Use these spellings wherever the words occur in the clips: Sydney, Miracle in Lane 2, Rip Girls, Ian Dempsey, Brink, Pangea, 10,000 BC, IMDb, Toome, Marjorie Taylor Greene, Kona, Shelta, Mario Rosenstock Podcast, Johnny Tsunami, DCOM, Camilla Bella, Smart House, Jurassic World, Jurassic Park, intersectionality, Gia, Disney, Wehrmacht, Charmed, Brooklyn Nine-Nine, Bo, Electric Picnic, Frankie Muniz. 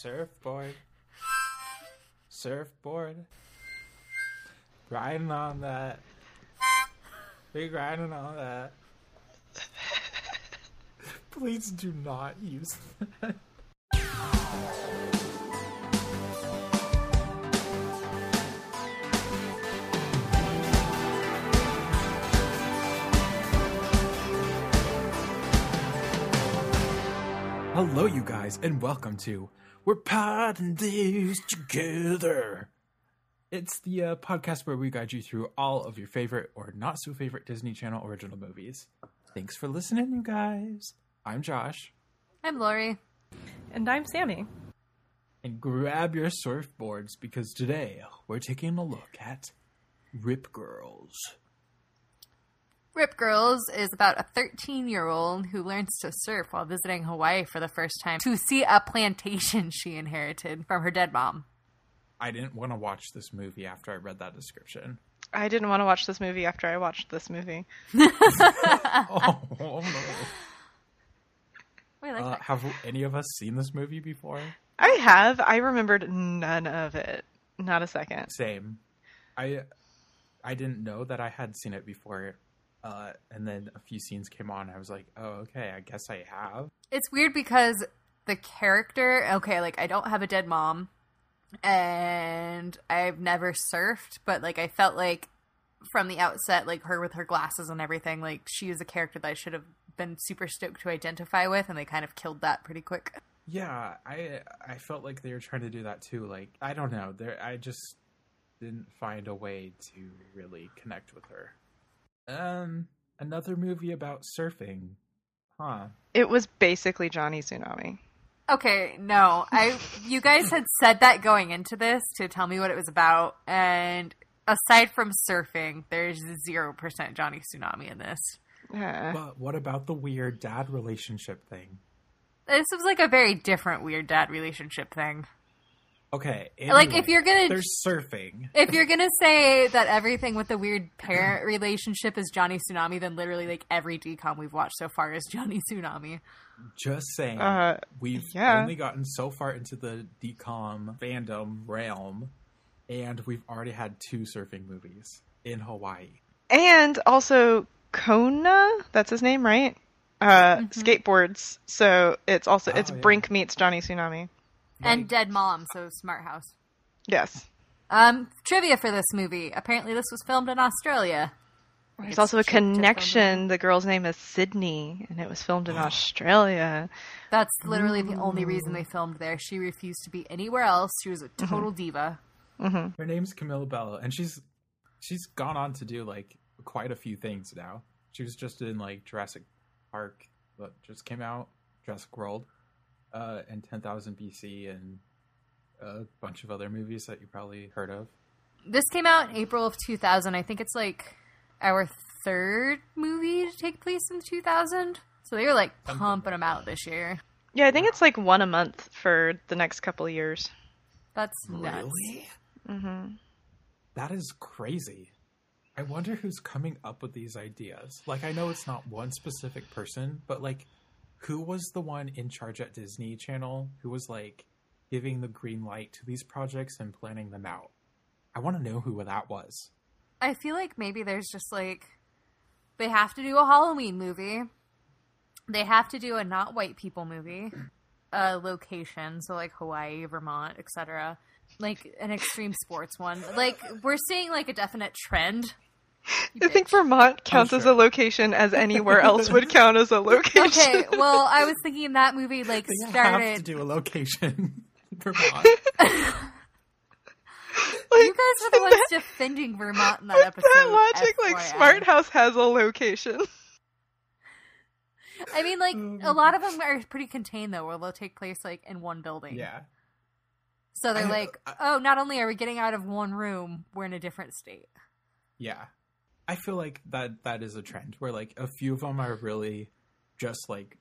Surfboard. Surfboard. Riding on that. Big riding on that. Please do not use that. Hello, you guys, and welcome to We're Potting This Together. It's the podcast where we guide you through all of your favorite or not so favorite Disney Channel original movies. Thanks for listening, you guys. I'm Josh. I'm Lori. And I'm Sammy. And grab your surfboards because today we're taking a look at Rip Girls. Rip Girls is about a 13-year-old who learns to surf while visiting Hawaii for the first time to see a plantation she inherited from her dead mom. I didn't want to watch this movie after I read that description. I didn't want to watch this movie after I watched this movie. Oh, no. Wait, like have any of us seen this movie before? I have. I remembered none of it. Not a second. Same. I didn't know that I had seen it before. And then a few scenes came on. I was like, oh, okay, I guess I have. It's weird because the character, okay, like I don't have a dead mom and I've never surfed, but like I felt like from the outset, like her with her glasses and everything, like she is a character that I should have been super stoked to identify with, and they kind of killed that pretty quick. Yeah, I felt like they were trying to do that too. Like, I don't know. I just didn't find a way to really connect with her. Another movie about surfing, huh? It was basically Johnny Tsunami. Okay, no, you guys had said that going into this to tell me what it was about, and aside from surfing, there's 0% Johnny Tsunami in this. But what about the weird dad relationship thing? This was like a very different weird dad relationship thing. Okay, anyway, like if you're gonna, there's surfing. If you're gonna say that everything with the weird parent relationship is Johnny Tsunami, then literally like every DCOM we've watched so far is Johnny Tsunami. Just saying, we've only gotten so far into the DCOM fandom realm, and we've already had two surfing movies in Hawaii, and also Kona. That's his name, right? Skateboards. So it's also Brink meets Johnny Tsunami. Right. And dead mom, so Smart House. Yes. Trivia for this movie. Apparently this was filmed in Australia. There's also a connection. The girl's name is Sydney, and it was filmed in Australia. That's literally the only reason they filmed there. She refused to be anywhere else. She was a total diva. Her name's Camilla Bella, and she's gone on to do, like, quite a few things now. She was just in, like, Jurassic Park that just came out, Jurassic World. And 10,000 BC and a bunch of other movies that you probably heard of. This came out in April of 2000. I think it's like our third movie to take place in 2000. So they were like pumping them out this year. Yeah, I think it's like one a month for the next couple of years. That's nuts. Really? Mm-hmm. That is crazy. I wonder who's coming up with these ideas. Like, I know it's not one specific person, but like, who was the one in charge at Disney Channel who was, like, giving the green light to these projects and planning them out? I want to know who that was. I feel like maybe there's just, like, they have to do a Halloween movie. They have to do a not white people movie. A location, so, like, Hawaii, Vermont, etc. Like, an extreme sports one. Like, we're seeing, like, a definite trend. I think Vermont counts as a location as anywhere else would count as a location. Okay, well, I was thinking that movie, like, started... You have to do a location in Vermont. Like, you guys were the ones defending Vermont in that episode. That logic, like, Smart House has a location. I mean, like, a lot of them are pretty contained, though, where they'll take place, like, in one building. Yeah. So they're not only are we getting out of one room, we're in a different state. Yeah. I feel like that is a trend where, like, a few of them are really just, like,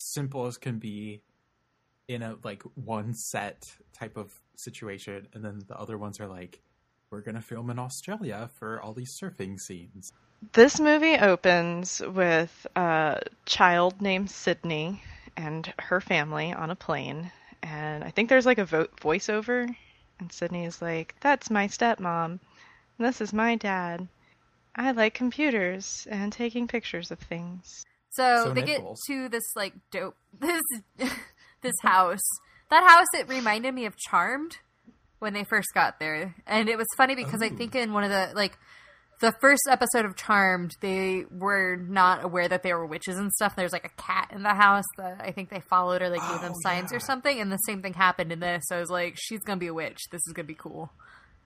simple as can be in a, like, one set type of situation. And then the other ones are like, we're going to film in Australia for all these surfing scenes. This movie opens with a child named Sydney and her family on a plane. And I think there's like a voiceover, and Sydney is like, "That's my stepmom, and this is my dad. I like computers and taking pictures of things." So they get to this like dope this house. That house, it reminded me of Charmed when they first got there, and it was funny because I think in one of the the first episode of Charmed, they were not aware that they were witches and stuff. There's like a cat in the house that I think they followed, or they gave them signs or something. And the same thing happened in this. So I was like, she's going to be a witch. This is going to be cool.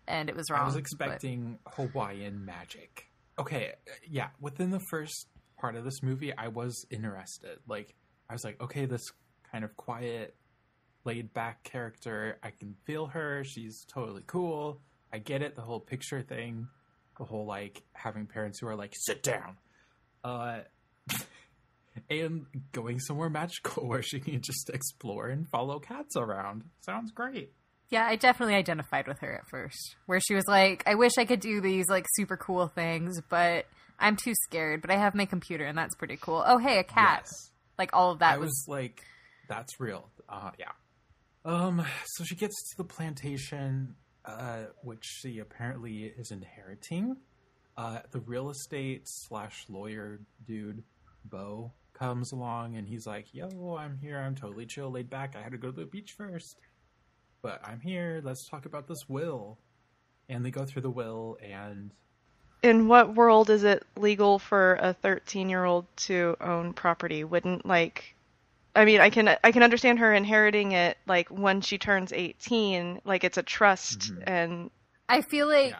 And it was wrong. I was expecting Hawaiian magic. Okay. Yeah. Within the first part of this movie, I was interested. Like, I was like, okay, this kind of quiet, laid back character, I can feel her. She's totally cool. I get it. The whole picture thing. The whole, like, having parents who are like, sit down. And going somewhere magical where she can just explore and follow cats around. Sounds great. Yeah, I definitely identified with her at first. Where she was like, I wish I could do these, like, super cool things, but I'm too scared. But I have my computer, and that's pretty cool. Oh, hey, a cat. Yes. Like, all of that I was like, that's real. Yeah. So she gets to the plantation... which she apparently is inheriting. The real estate / lawyer dude, Bo, comes along and he's like, yo, I'm here. I'm totally chill, laid back. I had to go to the beach first. But I'm here. Let's talk about this will. And they go through the will and... In what world is it legal for a 13-year-old to own property? Wouldn't, like... I mean, I can understand her inheriting it, like, when she turns 18, like, it's a trust, and... I feel like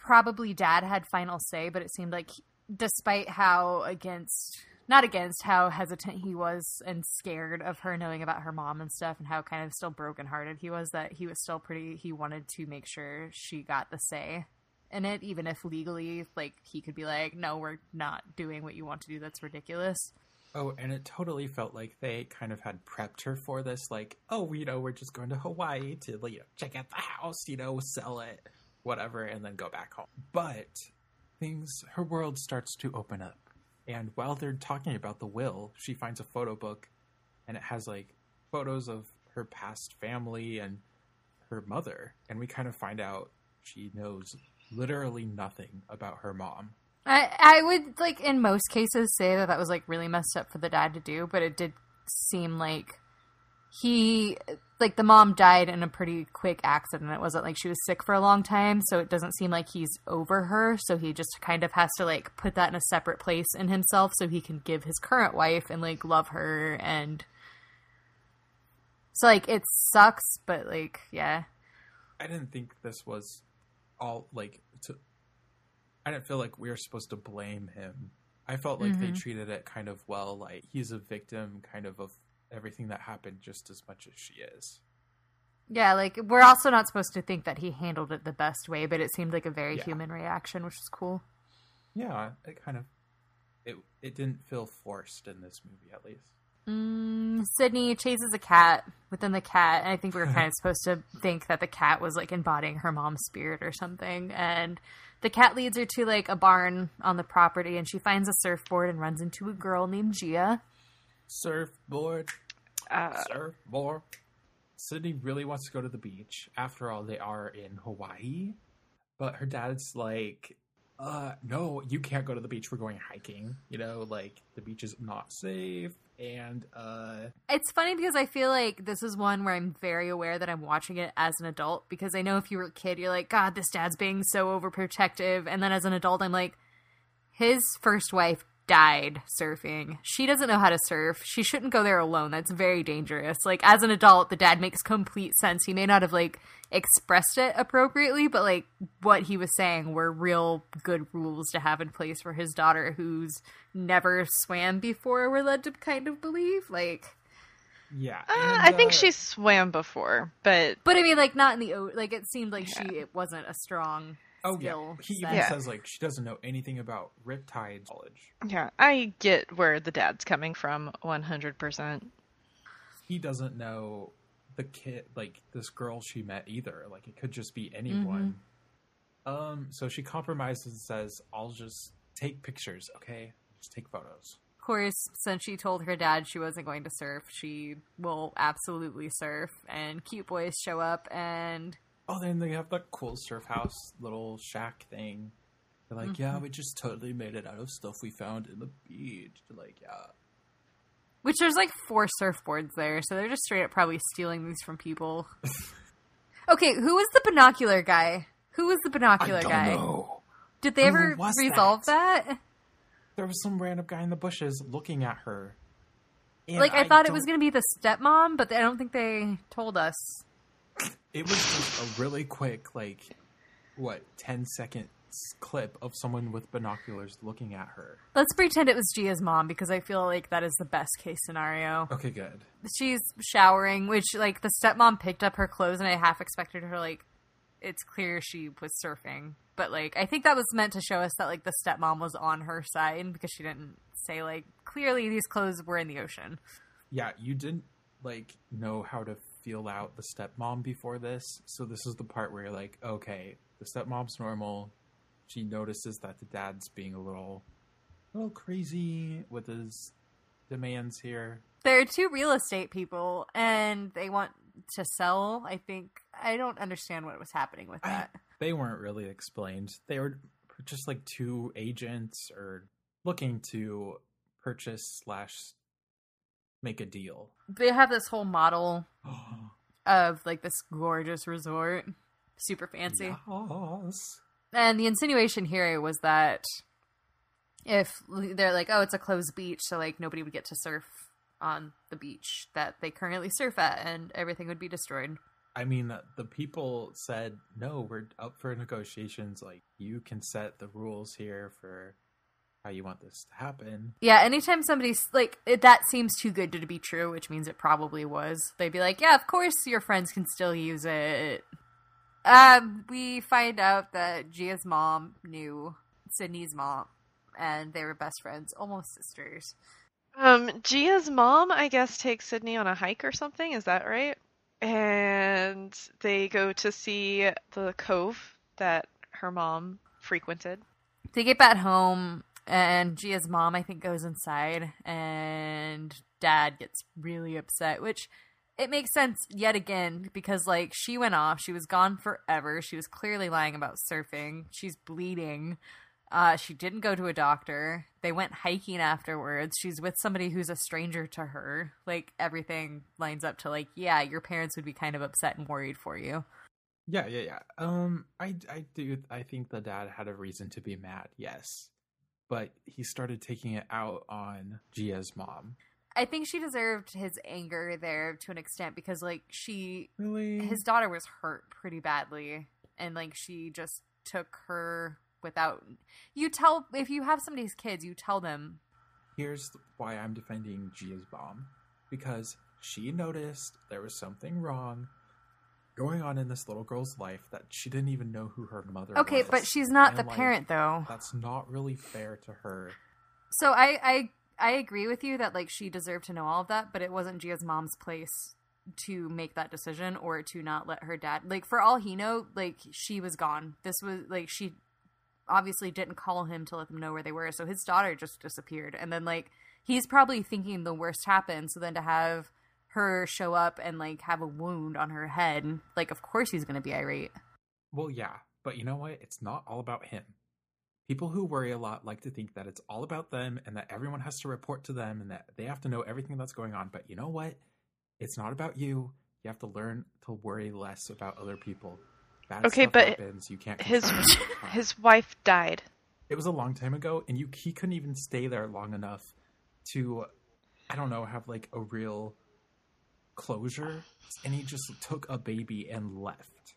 probably Dad had final say, but it seemed like, despite how how hesitant he was and scared of her knowing about her mom and stuff, and how kind of still brokenhearted he was, that he was still he wanted to make sure she got the say in it, even if legally, like, he could be like, no, we're not doing what you want to do, that's ridiculous. Oh, and it totally felt like they kind of had prepped her for this, like, oh, you know, we're just going to Hawaii to, you know, check out the house, you know, sell it, whatever, and then go back home. But her world starts to open up. And while they're talking about the will, she finds a photo book, and it has, like, photos of her past family and her mother. And we kind of find out she knows literally nothing about her mom. I would, like, in most cases say that was, like, really messed up for the dad to do, but it did seem like the mom died in a pretty quick accident. It wasn't like she was sick for a long time, so it doesn't seem like he's over her, so he just kind of has to, like, put that in a separate place in himself so he can give his current wife and, like, love her, and so, like, it sucks, but, like, yeah. I didn't think this was all, like... I didn't feel like we were supposed to blame him. I felt like they treated it kind of well, like he's a victim kind of everything that happened just as much as she is. Yeah, like we're also not supposed to think that he handled it the best way, but it seemed like a very human reaction, which is cool. Yeah, it kind of... It didn't feel forced in this movie, at least. Sydney chases a cat within the cat, and I think we were kind of supposed to think that the cat was, like, embodying her mom's spirit or something, and... The cat leads her to, like, a barn on the property, and she finds a surfboard and runs into a girl named Gia. Surfboard. Sydney really wants to go to the beach. After all, they are in Hawaii. But her dad's like, no, you can't go to the beach. We're going hiking. You know, like, the beach is not safe. And it's funny because I feel like this is one where I'm very aware that I'm watching it as an adult, because I know if you were a kid, you're like, God, this dad's being so overprotective. And then as an adult, I'm like, his first wife died surfing. She doesn't know how to surf. She shouldn't go there alone. That's very dangerous. Like, as an adult, the dad makes complete sense. He may not have, like, expressed it appropriately, but, like, what he was saying were real good rules to have in place for his daughter, who's never swam before, we're led to kind of believe. Like, yeah, I think she swam before, but I mean, like, not in the like, it seemed like it wasn't a strong skill. Yeah, he even says, like, she doesn't know anything about riptide knowledge. Yeah, I get where the dad's coming from 100%. He doesn't know the kid, like, this girl she met either. Like, it could just be anyone. So she compromises and says, I'll just take pictures, okay? Just take photos. course, since she told her dad she wasn't going to surf, she will absolutely surf. And cute boys show up and... Oh, then they have that cool surf house little shack thing. They're like, yeah, we just totally made it out of stuff we found in the beach. They're like, yeah. Which there's like 4 surfboards there, so they're just straight up probably stealing these from people. Okay, who was the binocular guy? Who was the binocular guy? I don't know. Did they ever resolve that? There was some random guy in the bushes looking at her. Like, I thought it was going to be the stepmom, but I don't think they told us. It was just a really quick, like, what, 10-second clip of someone with binoculars looking at her. Let's pretend it was Gia's mom, because I feel like that is the best case scenario. Okay, good. She's showering, which, like, the stepmom picked up her clothes, and I half expected her, like, it's clear she was surfing. But, like, I think that was meant to show us that, like, the stepmom was on her side, because she didn't say, like, clearly these clothes were in the ocean. Yeah, you didn't, like, know how to feel out the stepmom before this, so this is the part where you're like, okay, the stepmom's normal. She notices that the dad's being a little crazy with his demands here. There are 2 real estate people, and they want to sell, I think. I don't understand what was happening with that. They weren't really explained. They were just like 2 agents or looking to purchase / make a deal. They have this whole model of like this gorgeous resort. Super fancy. Yes. And the insinuation here was that if they're like, oh, it's a closed beach, so like nobody would get to surf on the beach that they currently surf at, and everything would be destroyed. I mean, the people said, no, we're up for negotiations. Like, you can set the rules here for how you want this to happen. Yeah, anytime somebody's like, that seems too good to be true, which means it probably was. They'd be like, yeah, of course your friends can still use it. We find out that Gia's mom knew Sydney's mom, and they were best friends, almost sisters. Gia's mom, I guess, takes Sydney on a hike or something, is that right? And they go to see the cove that her mom frequented. They get back home, and Gia's mom, I think, goes inside, and dad gets really upset, which... It makes sense yet again because, like, she went off. She was gone forever. She was clearly lying about surfing. She's bleeding. She didn't go to a doctor. They went hiking afterwards. She's with somebody who's a stranger to her. Like, everything lines up to, like, yeah, your parents would be kind of upset and worried for you. Yeah. I think the dad had a reason to be mad, yes. But he started taking it out on Gia's mom. I think she deserved his anger there to an extent because, like, his daughter was hurt pretty badly. And, like, she just took her without... If you have somebody's kids, you tell them. Here's why I'm defending Gia's mom. Because she noticed there was something wrong going on in this little girl's life that she didn't even know who her mother was. Okay, but she's not the parent, though. That's not really fair to her. So I agree with you that, like, she deserved to know all of that, but it wasn't Gia's mom's place to make that decision or to not let her dad... Like, for all he know, like, she was gone. This was, like, she obviously didn't call him to let them know where they were, so his daughter just disappeared. And then, like, he's probably thinking the worst happened, so then to have her show up and, like, have a wound on her head, like, of course he's going to be irate. Well, yeah, but you know what? It's not all about him. People who worry a lot like to think that it's all about them and that everyone has to report to them and that they have to know everything that's going on. But you know what? It's not about you. You have to learn to worry less about other people. Bad stuff happens. You can't. His wife died. It was a long time ago, and he couldn't even stay there long enough to, I don't know, have like a real closure. And he just took a baby and left.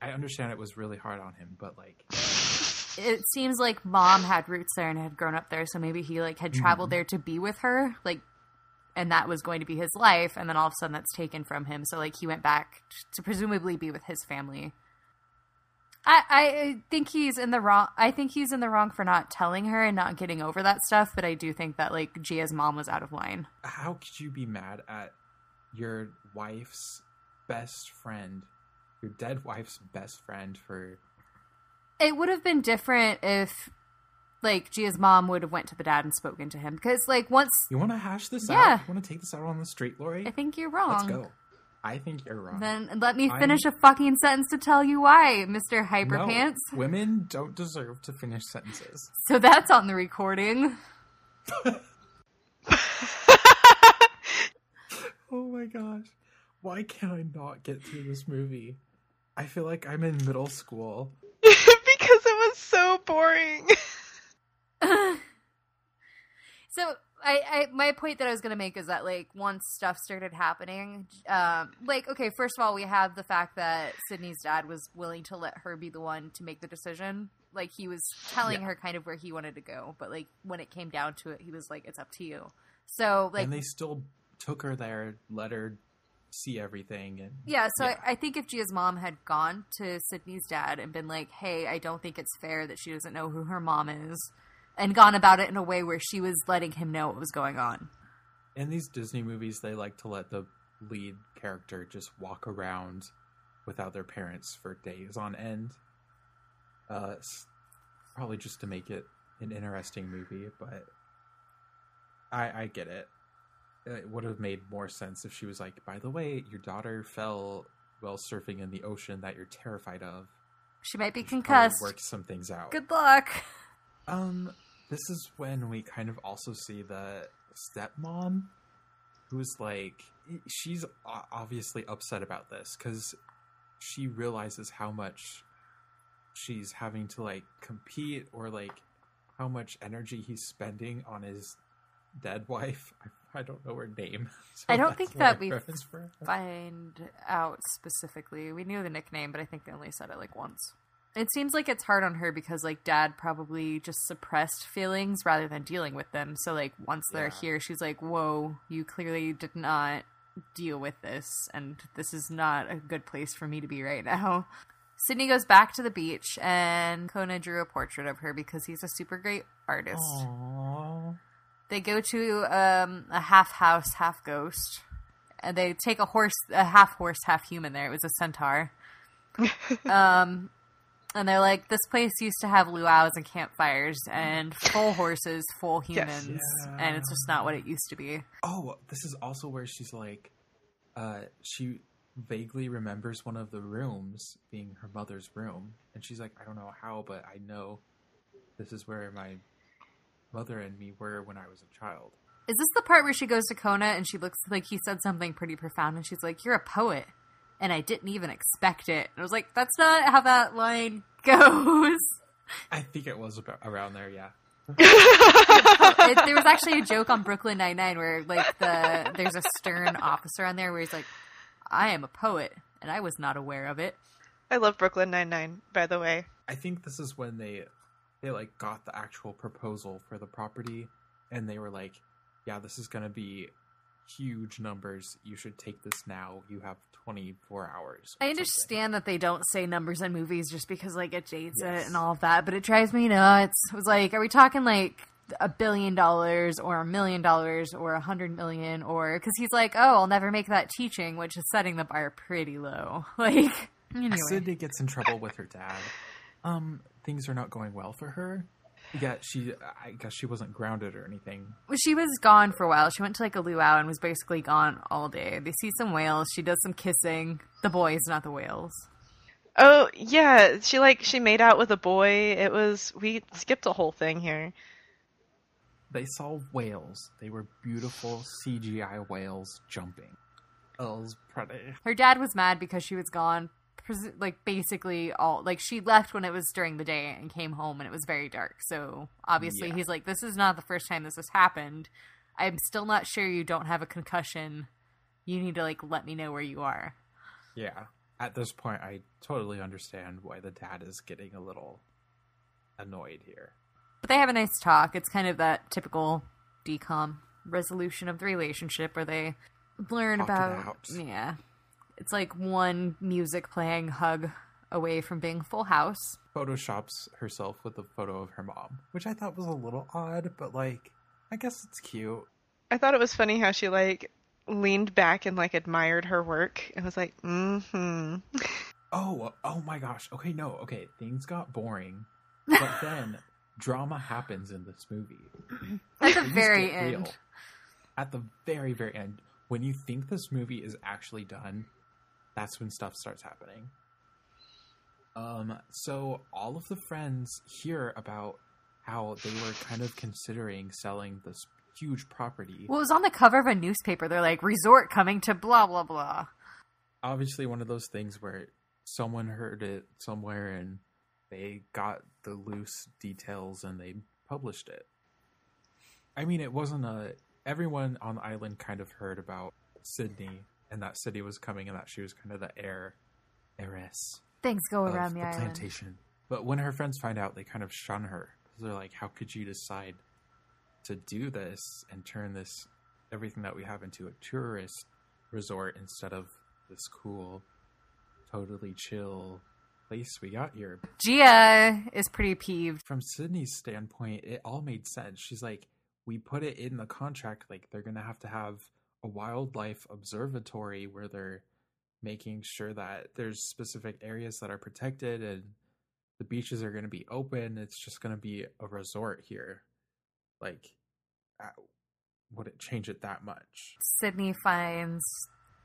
I understand it was really hard on him, but like. It seems like mom had roots there and had grown up there, so maybe he, like, had traveled there to be with her, like, and that was going to be his life, and then all of a sudden that's taken from him, so, like, he went back to presumably be with his family. I think he's in the wrong. I think he's in the wrong for not telling her and not getting over that stuff, but I do think that, like, Gia's mom was out of line. How could you be mad at your wife's best friend, your dead wife's best friend for... It would have been different if like Gia's mom would have went to the dad and spoken to him, because like once you want to hash this out, you want to take this out on the street, Lori. I think you're wrong. Let's go. I think you're wrong. Then let me finish a fucking sentence to tell you why, Mr. Hyperpants. No, women don't deserve to finish sentences. So that's on the recording. Oh my gosh. Why can't I not get through this movie? I feel like I'm in middle school. Because it was so boring. So... my point that I was going to make is that, like, once stuff started happening, like, okay, first of all, we have the fact that Sydney's dad was willing to let her be the one to make the decision. Like, he was telling her kind of where he wanted to go, but, like, when it came down to it, he was like, it's up to you. So, like... And they still took her there, let her see everything. And, I think if Gia's mom had gone to Sydney's dad and been like, hey, I don't think it's fair that she doesn't know who her mom is... And gone about it in a way where she was letting him know what was going on. In these Disney movies, they like to let the lead character just walk around without their parents for days on end. Probably just to make it an interesting movie, but I get it. It would have made more sense if she was like, by the way, your daughter fell while surfing in the ocean that you're terrified of. She might be concussed. Work some things out. Good luck. This is when we kind of also see the stepmom, who's like, she's obviously upset about this, because she realizes how much she's having to, like, compete, or, like, how much energy he's spending on his dead wife. I don't know her name. So I don't think that we find out specifically. We knew the nickname, but I think they only said it, like, once. It seems like it's hard on her because, like, dad probably just suppressed feelings rather than dealing with them. So, like, once they're here, she's like, whoa, you clearly did not deal with this. And this is not a good place for me to be right now. Sydney goes back to the beach and Kona drew a portrait of her because he's a super great artist. Aww. They go to a half house, half ghost. And they take a half horse, half human there. It was a centaur. And they're like, this place used to have luau's and campfires and full horses, full humans, and it's just not what it used to be. Oh, this is also where she's like, she vaguely remembers one of the rooms being her mother's room. And she's like, I don't know how, but I know this is where my mother and me were when I was a child. Is this the part where she goes to Kona and she looks like he said something pretty profound and she's like, you're a poet? And I didn't even expect it. And I was like, that's not how that line goes. I think it was around there, yeah. There was actually a joke on Brooklyn Nine-Nine where, like, there's a stern officer on there where he's like, I am a poet, and I was not aware of it. I love Brooklyn Nine-Nine, by the way. I think this is when they like, got the actual proposal for the property, and they were like, yeah, this is going to be... huge numbers. You should take this now. You have 24 hours. I understand that they don't say numbers in movies just because, like, it dates it and all of that, but it drives me nuts. It was like, are we talking like $1 billion or $1 million or $100 million? Or because he's like, oh, I'll never make that teaching, which is setting the bar pretty low. Like, anyway. Sydney gets in trouble with her dad. Things are not going well for her. Yeah, I guess she wasn't grounded or anything. She was gone for a while. She went to, like, a luau and was basically gone all day. They see some whales. She does some kissing. The boys, not the whales. Oh, yeah. She made out with a boy. We skipped a whole thing here. They saw whales. They were beautiful CGI whales jumping. Her dad was mad because she was gone. Like, basically all, like, she left when it was during the day and came home and it was very dark. So obviously he's like, this is not the first time this has happened. I'm still not sure you don't have a concussion. You need to, like, let me know where you are. Yeah. At this point, I totally understand why the dad is getting a little annoyed here. But they have a nice talk. It's kind of that typical DCOM resolution of the relationship where they learn about, it's like one music playing hug away from being Full House. Photoshops herself with a photo of her mom, which I thought was a little odd, but, like, I guess it's cute. I thought it was funny how she, like, leaned back and, like, admired her work and was like, Oh my gosh. Okay, things got boring. But then drama happens in this movie. At the very end. Real. At the very, very end. When you think this movie is actually done, that's when stuff starts happening. So all of the friends hear about how they were kind of considering selling this huge property. Well, it was on the cover of a newspaper. They're like, resort coming to blah, blah, blah. Obviously one of those things where someone heard it somewhere and they got the loose details and they published it. I mean, it wasn't a... Everyone on the island kind of heard about Sydney and that Sydney was coming and that she was kind of the heiress. Things go around the island. Plantation. But when her friends find out, they kind of shun her. They're like, how could you decide to do this and turn this, everything that we have, into a tourist resort instead of this cool, totally chill place we got here? Gia is pretty peeved. From Sydney's standpoint, it all made sense. She's like, we put it in the contract, like they're going to have a wildlife observatory where they're making sure that there's specific areas that are protected and the beaches are going to be open. It's just going to be a resort here. Like, would it change it that much? Sydney finds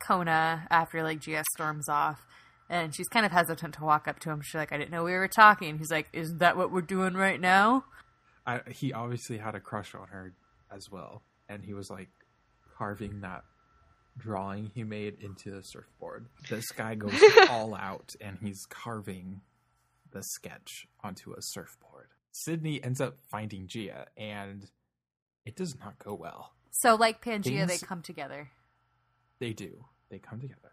Kona after, like, Gia storms off. And she's kind of hesitant to walk up to him. She's like, I didn't know we were talking. He's like, isn't that what we're doing right now? He obviously had a crush on her as well. And he was, like, carving that drawing he made into a surfboard. This guy goes all out, and he's carving the sketch onto a surfboard. Sydney ends up finding Gia, and it does not go well. So like Pangea, they come together. They do. They come together.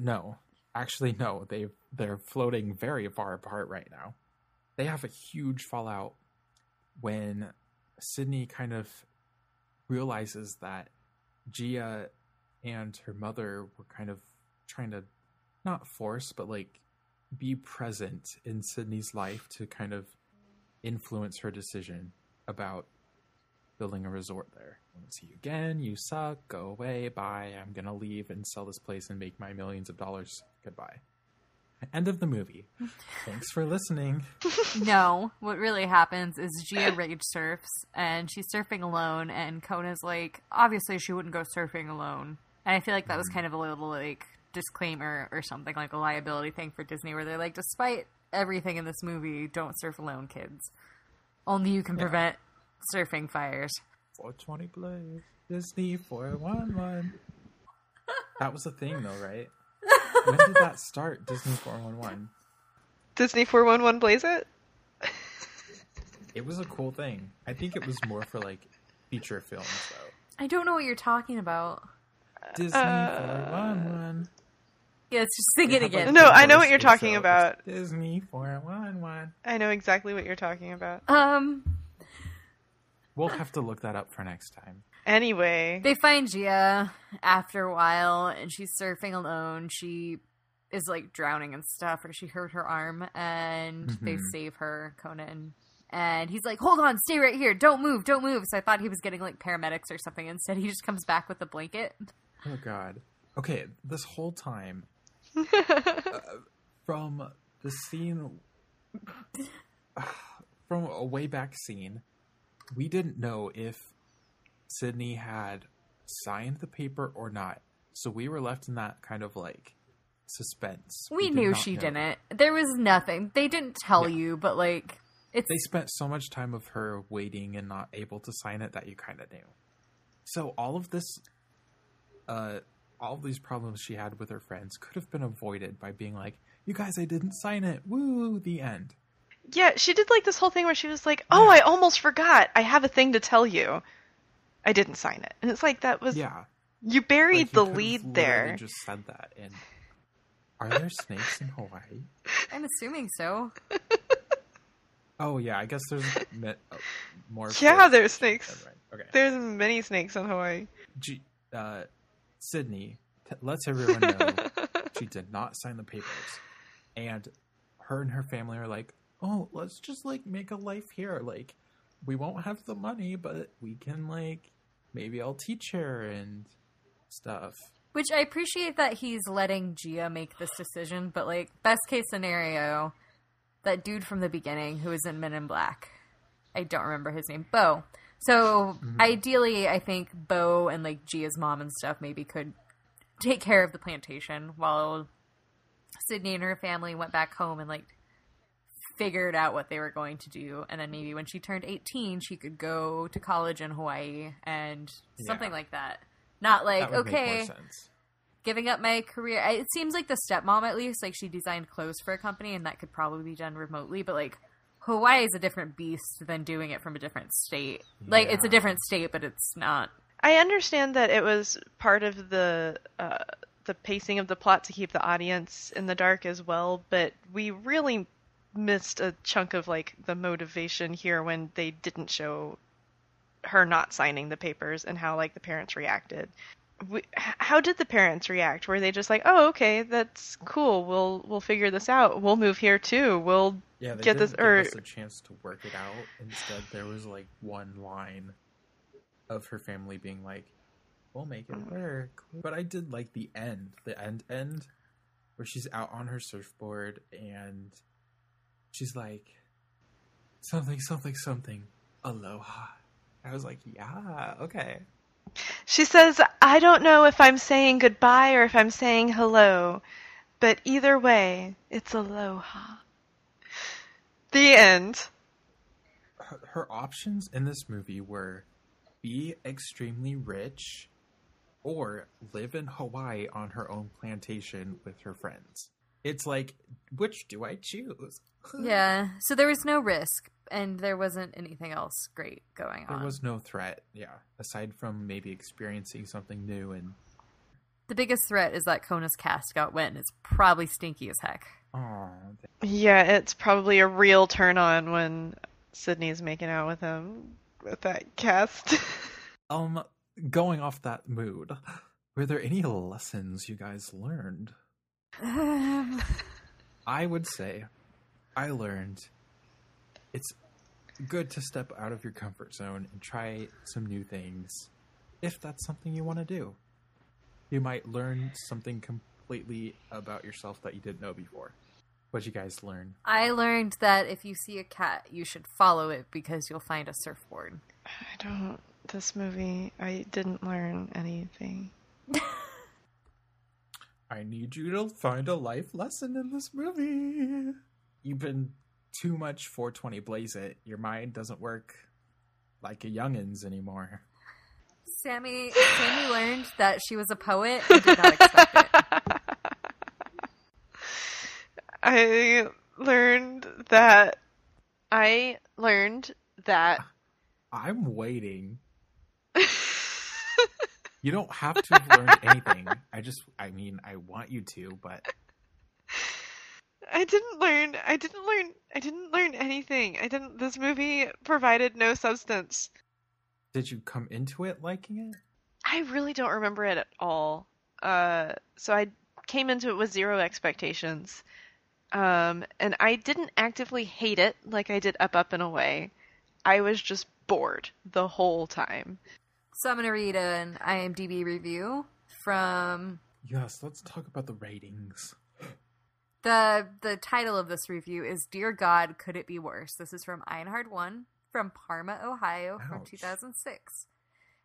No. Actually, no. They're floating very far apart right now. They have a huge fallout when Sydney kind of realizes that Gia and her mother were kind of trying to, not force, but like, be present in Sydney's life to kind of influence her decision about building a resort there. I won't see you again. You suck. Go away. Bye. I'm going to leave and sell this place and make my millions of dollars. Goodbye. End of the movie. Thanks for listening. No. What really happens is Gia rage surfs, and she's surfing alone, and Kona's like, obviously she wouldn't go surfing alone. And I feel like that was kind of a little, like, disclaimer or something, like a liability thing for Disney, where they're like, despite everything in this movie, don't surf alone, kids. Only you can prevent surfing fires. 420 play Disney 411. That was a thing, though, right? When did that start? Disney 411. Disney 411 plays it. It was a cool thing. I think it was more for like feature films, though. I don't know what you're talking about. Disney 411. Yeah, let's just sing it again. No, I know what you're talking about. Disney 411. I know exactly what you're talking about. We'll have to look that up for next time. Anyway. They find Gia after a while, and she's surfing alone. She is, like, drowning and stuff, or she hurt her arm, and they save her, Conan. And he's like, hold on, stay right here. Don't move, don't move. So I thought he was getting, like, paramedics or something. Instead, he just comes back with a blanket. Oh, God. Okay, this whole time, from the scene, from a way back scene, we didn't know if Sydney had signed the paper or not. So we were left in that kind of, like, suspense. We knew she didn't. There was nothing. They didn't tell you, but, like, it's... They spent so much time of her waiting and not able to sign it that you kind of knew. So all of this... all of these problems she had with her friends could have been avoided by being like, you guys, I didn't sign it. Woo, the end. Yeah, she did like this whole thing where she was like, oh, I almost forgot. I have a thing to tell you. I didn't sign it. And it's like, that was... Yeah. You buried the lead there. You just said that. And are there snakes in Hawaii? I'm assuming so. Oh, yeah, I guess there's more... Yeah, there's snakes. Right. Okay. There's many snakes in Hawaii. Sydney lets everyone know she did not sign the papers, and her family are like, oh, let's just, like, make a life here. Like, we won't have the money, but we can, like, maybe I'll teach her and stuff. Which I appreciate that he's letting Gia make this decision, but, like, best case scenario, that dude from the beginning who was in Men in Black. I don't remember his name. Bo. So ideally, I think Bo and like Gia's mom and stuff maybe could take care of the plantation while Sydney and her family went back home and like figured out what they were going to do. And then maybe when she turned 18, she could go to college in Hawaii and something like that. Not like, that would make more sense. Giving up my career. It seems like the stepmom, at least, like she designed clothes for a company and that could probably be done remotely. But like Hawaii is a different beast than doing it from a different state. Like it's a different state, but it's not. I understand that it was part of the pacing of the plot to keep the audience in the dark as well. But we really missed a chunk of like the motivation here when they didn't show her not signing the papers and how like the parents reacted. How did the parents react? Were they just like, "Oh, okay, that's cool. We'll figure this out. We'll move here too. We'll get this." Or give us a chance to work it out. Instead, there was like one line of her family being like, "We'll make it work." But I did like the end, where she's out on her surfboard and she's like, "Something, something, something. Aloha." I was like, "Yeah, okay." She says, I don't know if I'm saying goodbye or if I'm saying hello, but either way, it's aloha. The end. Her options in this movie were be extremely rich or live in Hawaii on her own plantation with her friends. It's like, which do I choose? Yeah, so there was no risk. And there wasn't anything else great going on. There was no threat, aside from maybe experiencing something new. And the biggest threat is that Kona's cast got wet, and it's probably stinky as heck. Aww. Yeah, it's probably a real turn-on when Sydney's making out with him, with that cast. Going off that mood, were there any lessons you guys learned? I would say I learned it's good to step out of your comfort zone and try some new things if that's something you want to do. You might learn something completely about yourself that you didn't know before. What'd you guys learn? I learned that if you see a cat, you should follow it because you'll find a surfboard. This movie, I didn't learn anything. I need you to find a life lesson in this movie. You've been too much 420 blaze it. Your mind doesn't work like a youngin's anymore. Sammy learned that she was a poet and did not expect it. I learned that I'm waiting. You don't have to have learned anything. I want you to, but I didn't learn anything. This movie provided no substance. Did you come into it liking it? I really don't remember it at all. So I came into it with zero expectations. And I didn't actively hate it like I did Up, Up and Away. I was just bored the whole time. So I'm going to read an IMDb review from... Yes, let's talk about the ratings. The title of this review is Dear God, Could It Be Worse? This is from Einhard 1 from Parma, Ohio from 2006.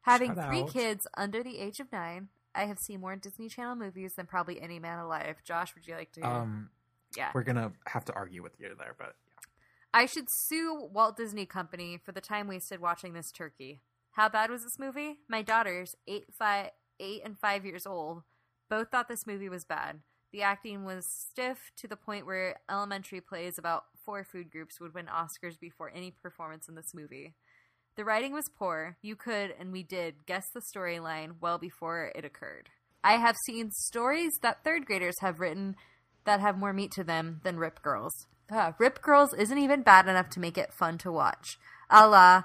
Having three kids under the age of 9, I have seen more Disney Channel movies than probably any man alive. Josh, would you like to? Yeah. We're going to have to argue with you there, but yeah. I should sue Walt Disney Company for the time wasted watching this turkey. How bad was this movie? My daughters, 8 and 5 years old, both thought this movie was bad. The acting was stiff to the point where elementary plays about 4 food groups would win Oscars before any performance in this movie. The writing was poor. You could, and we did, guess the storyline well before it occurred. I have seen stories that third graders have written that have more meat to them than Rip Girls. Rip Girls isn't even bad enough to make it fun to watch. A la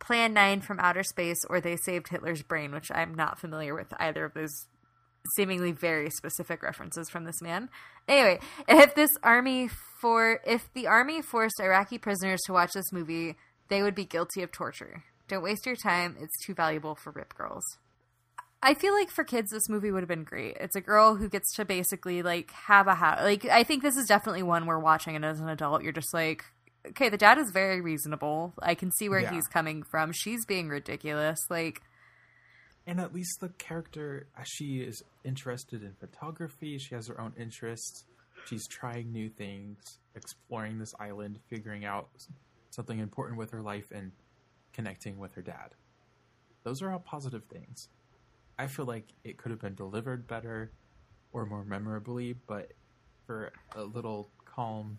Plan 9 from Outer Space or They Saved Hitler's Brain, which I'm not familiar with either of those seemingly very specific references from this man. Anyway, if the army forced Iraqi prisoners to watch this movie, they would be guilty of torture. Don't waste your time. It's too valuable for Rip Girls. I feel like for kids, this movie would have been great. It's a girl who gets to basically like have a house. Like, I think this is definitely one we're watching, and as an adult, you're just like, okay, the dad is very reasonable. I can see where he's coming from. She's being ridiculous. Like, and at least the character, she is interested in photography. She has her own interests. She's trying new things, exploring this island, figuring out something important with her life, and connecting with her dad. Those are all positive things. I feel like it could have been delivered better or more memorably, but for a little calm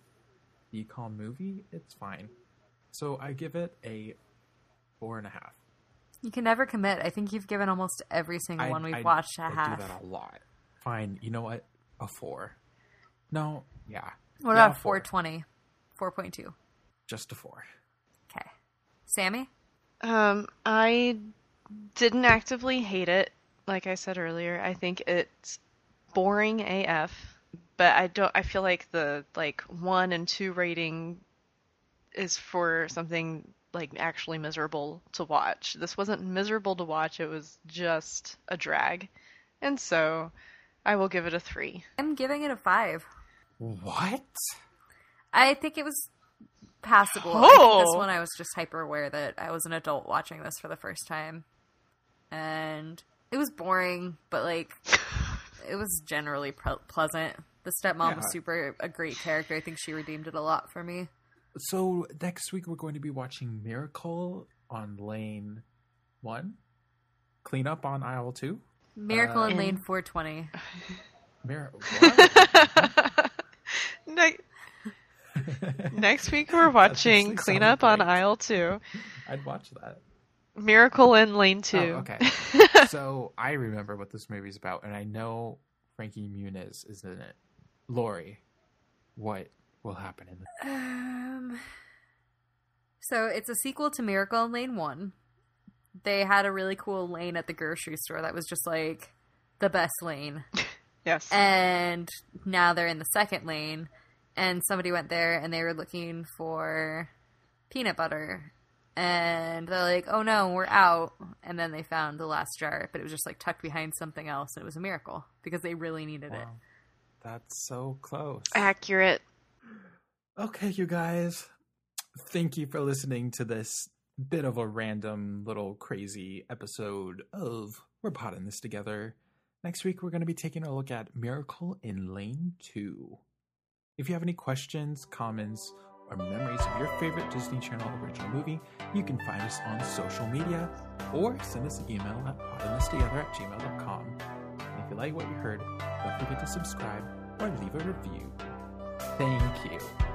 movie, it's fine. So I give it a 4.5. You can never commit. I think you've given almost every single one we've watched a half. I do that a lot. Fine. You know what? A 4. No. Yeah. What about 420? 4.2. Just a 4. Okay. Sammy? I didn't actively hate it. Like I said earlier, I think it's boring AF, but I feel like the 1 and 2 rating is for something like actually miserable to watch. This wasn't miserable to watch. It was just a drag. And so I will give it a 3. I'm giving it a 5. What? I think it was passable. Oh. I think this one I was just hyper aware that I was an adult watching this for the first time. And it was boring, but it was generally pleasant. The stepmom was a great character. I think she redeemed it a lot for me. So next week we're going to be watching Miracle on Lane 1, Clean Up on Aisle 2. Miracle in Lane 420. What? Next week we're watching Clean Up on Aisle 2. I'd watch that. Miracle in Lane 2. Oh, okay. So I remember what this movie's about, and I know Frankie Muniz is in it. Lori, what will happen in the So it's a sequel to Miracle in Lane 1. They had a really cool lane at the grocery store that was just like the best lane. Yes. And now they're in the second lane, and somebody went there and they were looking for peanut butter. And they're like, oh no, we're out. And then they found the last jar, but it was just like tucked behind something else. And it was a miracle because they really needed it. That's so close. Accurate. Okay, you guys. Thank you for listening to this bit of a random little crazy episode of We're Potting This Together. Next week, we're going to be taking a look at Miracle in Lane 2. If you have any questions, comments, or memories of your favorite Disney Channel original movie, you can find us on social media or send us an email at pottingthistogether@gmail.com. And if you like what you heard, don't forget to subscribe or leave a review. Thank you.